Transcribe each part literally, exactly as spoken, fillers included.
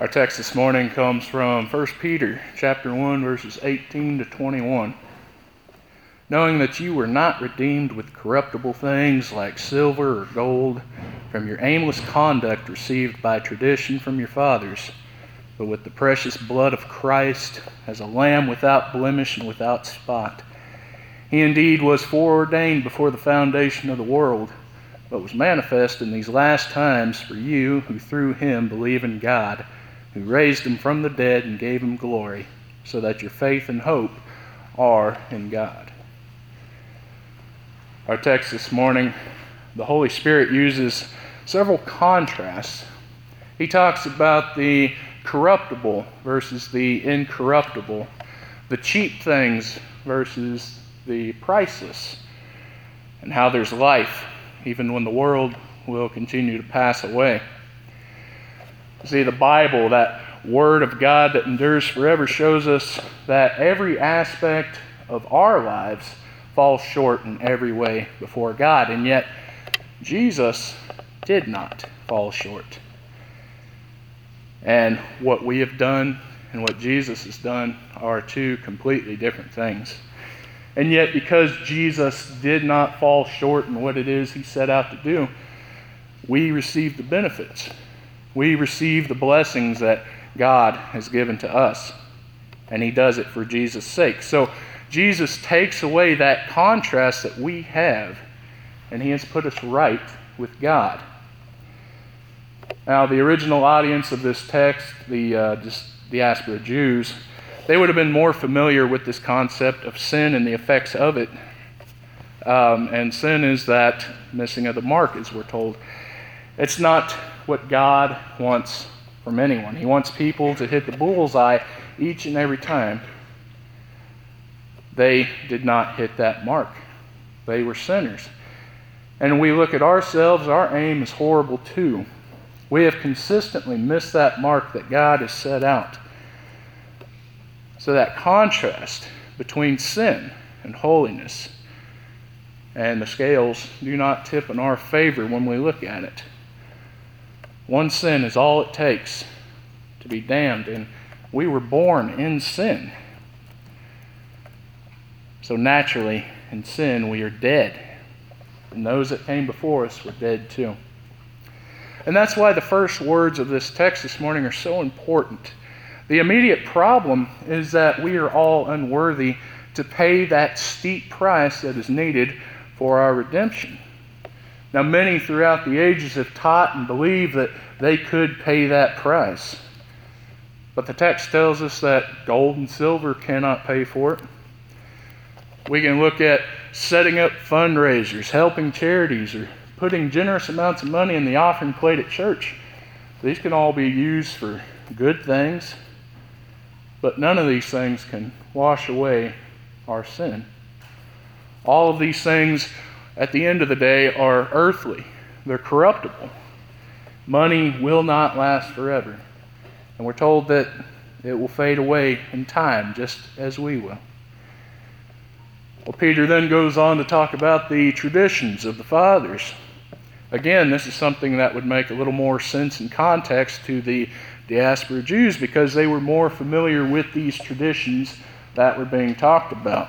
Our text this morning comes from First Peter chapter one, verses eighteen to twenty-one. Knowing that you were not redeemed with corruptible things like silver or gold from your aimless conduct received by tradition from your fathers, but with the precious blood of Christ as a lamb without blemish and without spot. He indeed was foreordained before the foundation of the world, but was manifest in these last times for you who through him believe in God, who raised him from the dead and gave him glory, so that your faith and hope are in God. Our text this morning, the Holy Spirit uses several contrasts. He talks about the corruptible versus the incorruptible, the cheap things versus the priceless, and how there's life, even when the world will continue to pass away. See, the Bible, that Word of God that endures forever, shows us that every aspect of our lives falls short in every way before God, and yet Jesus did not fall short. And what we have done and what Jesus has done are two completely different things. And yet, because Jesus did not fall short in what it is he set out to do, we receive the benefits. We receive the blessings that God has given to us, and he does it for Jesus' sake. So Jesus takes away that contrast that we have, and he has put us right with God. Now, the original audience of this text, the uh, just diaspora Jews, they would have been more familiar with this concept of sin and the effects of it. Um, and sin is that missing of the mark, as we're told. It's not what God wants from anyone. He wants people to hit the bullseye each and every time. They did not hit that mark. They were sinners. And we look at ourselves, our aim is horrible too. We have consistently missed that mark that God has set out. So that contrast between sin and holiness, and the scales do not tip in our favor when we look at it. One sin is all it takes to be damned, and we were born in sin. So naturally, in sin, we are dead. And those that came before us were dead too. And that's why the first words of this text this morning are so important. The immediate problem is that we are all unworthy to pay that steep price that is needed for our redemption. Now, many throughout the ages have taught and believed that they could pay that price. But the text tells us that gold and silver cannot pay for it. We can look at setting up fundraisers, helping charities, or putting generous amounts of money in the offering plate at church. These can all be used for good things. But none of these things can wash away our sin. All of these things, at the end of the day, are earthly. They're corruptible. Money will not last forever. And we're told that it will fade away in time, just as we will. Well, Peter then goes on to talk about the traditions of the fathers. Again, this is something that would make a little more sense in context to the diaspora Jews, because they were more familiar with these traditions that were being talked about.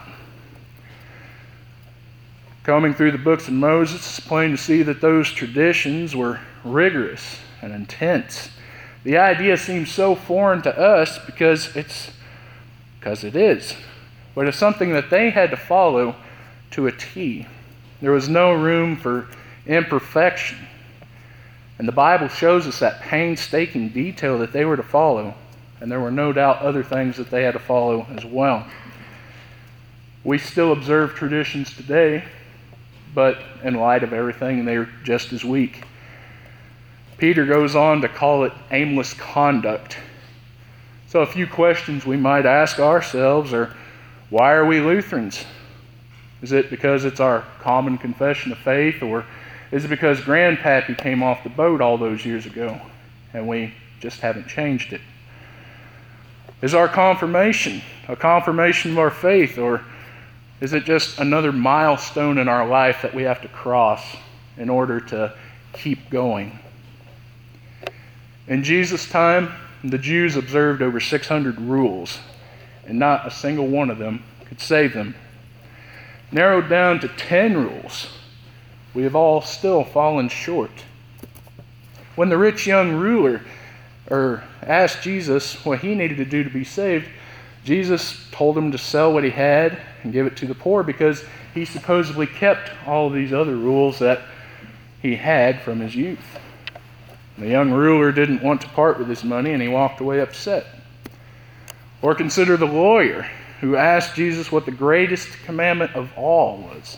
Combing through the books of Moses, it's plain to see that those traditions were rigorous and intense. The idea seems so foreign to us because it's because it is. But it's something that they had to follow to a T. There was no room for imperfection. And the Bible shows us that painstaking detail that they were to follow. And there were no doubt other things that they had to follow as well. We still observe traditions today, but in light of everything, they're just as weak. Peter goes on to call it aimless conduct. So a few questions we might ask ourselves are, why are we Lutherans? Is it because it's our common confession of faith, or is it because Grandpappy came off the boat all those years ago and we just haven't changed it? Is our confirmation a confirmation of our faith, or is it just another milestone in our life that we have to cross in order to keep going? In Jesus' time, the Jews observed over six hundred rules, and not a single one of them could save them. Narrowed down to ten rules, we have all still fallen short. When the rich young ruler or asked Jesus what he needed to do to be saved, Jesus told him to sell what he had and give it to the poor, because he supposedly kept all these other rules that he had from his youth. The young ruler didn't want to part with his money, and he walked away upset. Or consider the lawyer who asked Jesus what the greatest commandment of all was.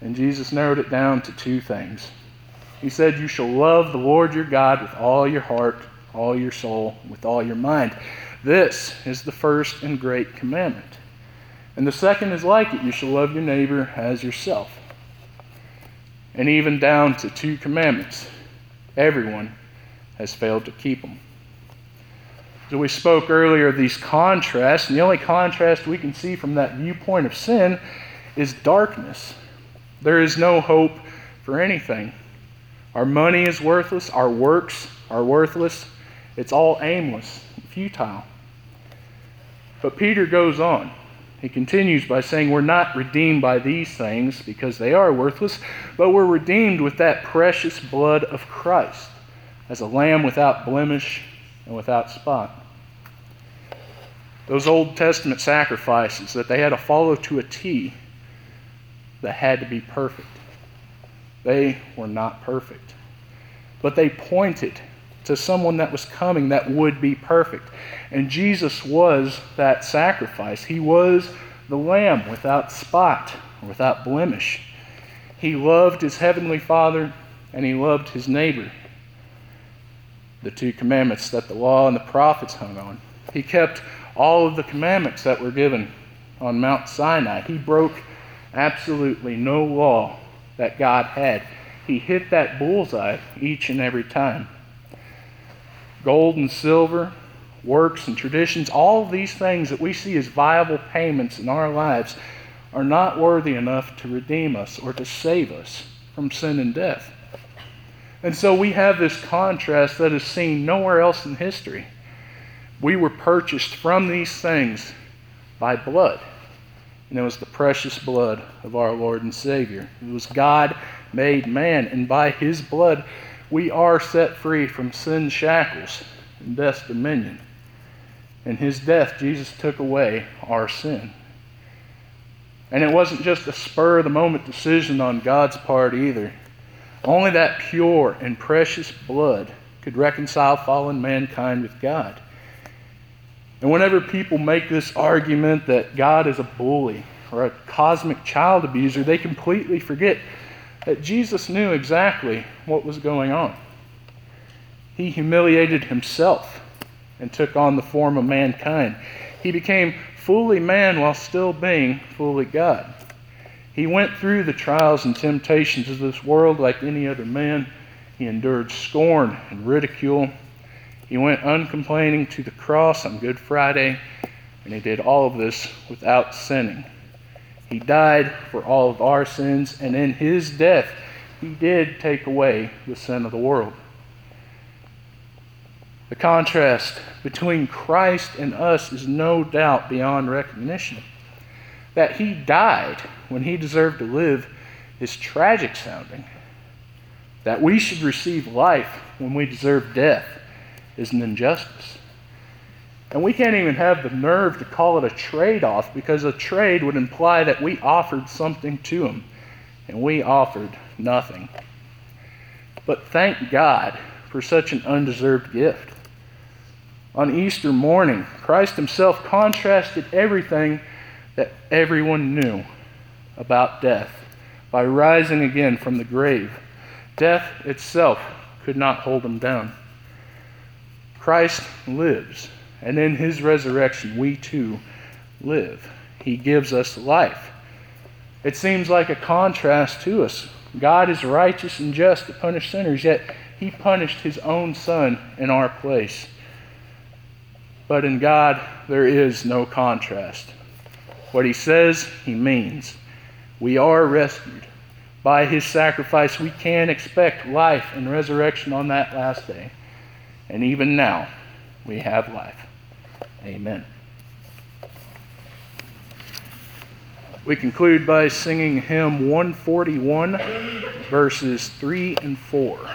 And Jesus narrowed it down to two things. He said, "You shall love the Lord your God with all your heart, all your soul, with all your mind. This is the first and great commandment. And the second is like it. You shall love your neighbor as yourself." And even down to two commandments, everyone has failed to keep them. So we spoke earlier of these contrasts, and the only contrast we can see from that viewpoint of sin is darkness. There is no hope for anything. Our money is worthless. Our works are worthless. It's all aimless and futile. But Peter goes on. He continues by saying we're not redeemed by these things because they are worthless, but we're redeemed with that precious blood of Christ as a lamb without blemish and without spot. Those Old Testament sacrifices that they had to follow to a T, that had to be perfect. They were not perfect, but they pointed to someone that was coming that would be perfect. And Jesus was that sacrifice. He was the Lamb without spot, without blemish. He loved his heavenly Father, and he loved his neighbor. The two commandments that the law and the prophets hung on. He kept all of the commandments that were given on Mount Sinai. He broke absolutely no law that God had. He hit that bullseye each and every time. Gold and silver, works and traditions, all of these things that we see as viable payments in our lives are not worthy enough to redeem us or to save us from sin and death. And so we have this contrast that is seen nowhere else in history. We were purchased from these things by blood, and it was the precious blood of our Lord and Savior. It was God made man, and by his blood we are set free from sin's shackles and death's dominion. In his death, Jesus took away our sin. And it wasn't just a spur-of-the-moment decision on God's part either. Only that pure and precious blood could reconcile fallen mankind with God. And whenever people make this argument that God is a bully or a cosmic child abuser, they completely forget that Jesus knew exactly what was going on. He humiliated himself and took on the form of mankind. He became fully man while still being fully God. He went through the trials and temptations of this world like any other man. He endured scorn and ridicule. He went uncomplaining to the cross on Good Friday, and he did all of this without sinning. He died for all of our sins, and in his death, he did take away the sin of the world. The contrast between Christ and us is no doubt beyond recognition. That he died when he deserved to live is tragic sounding. That we should receive life when we deserve death is an injustice. And we can't even have the nerve to call it a trade-off, because a trade would imply that we offered something to him, and we offered nothing. But thank God for such an undeserved gift. On Easter morning, Christ himself contrasted everything that everyone knew about death by rising again from the grave. Death itself could not hold him down. Christ lives. And in his resurrection, we too live. He gives us life. It seems like a contrast to us. God is righteous and just to punish sinners, yet he punished his own son in our place. But in God, there is no contrast. What he says, he means. We are rescued. By his sacrifice, we can expect life and resurrection on that last day. And even now, we have life. Amen. We conclude by singing hymn one forty-one, verses three and four.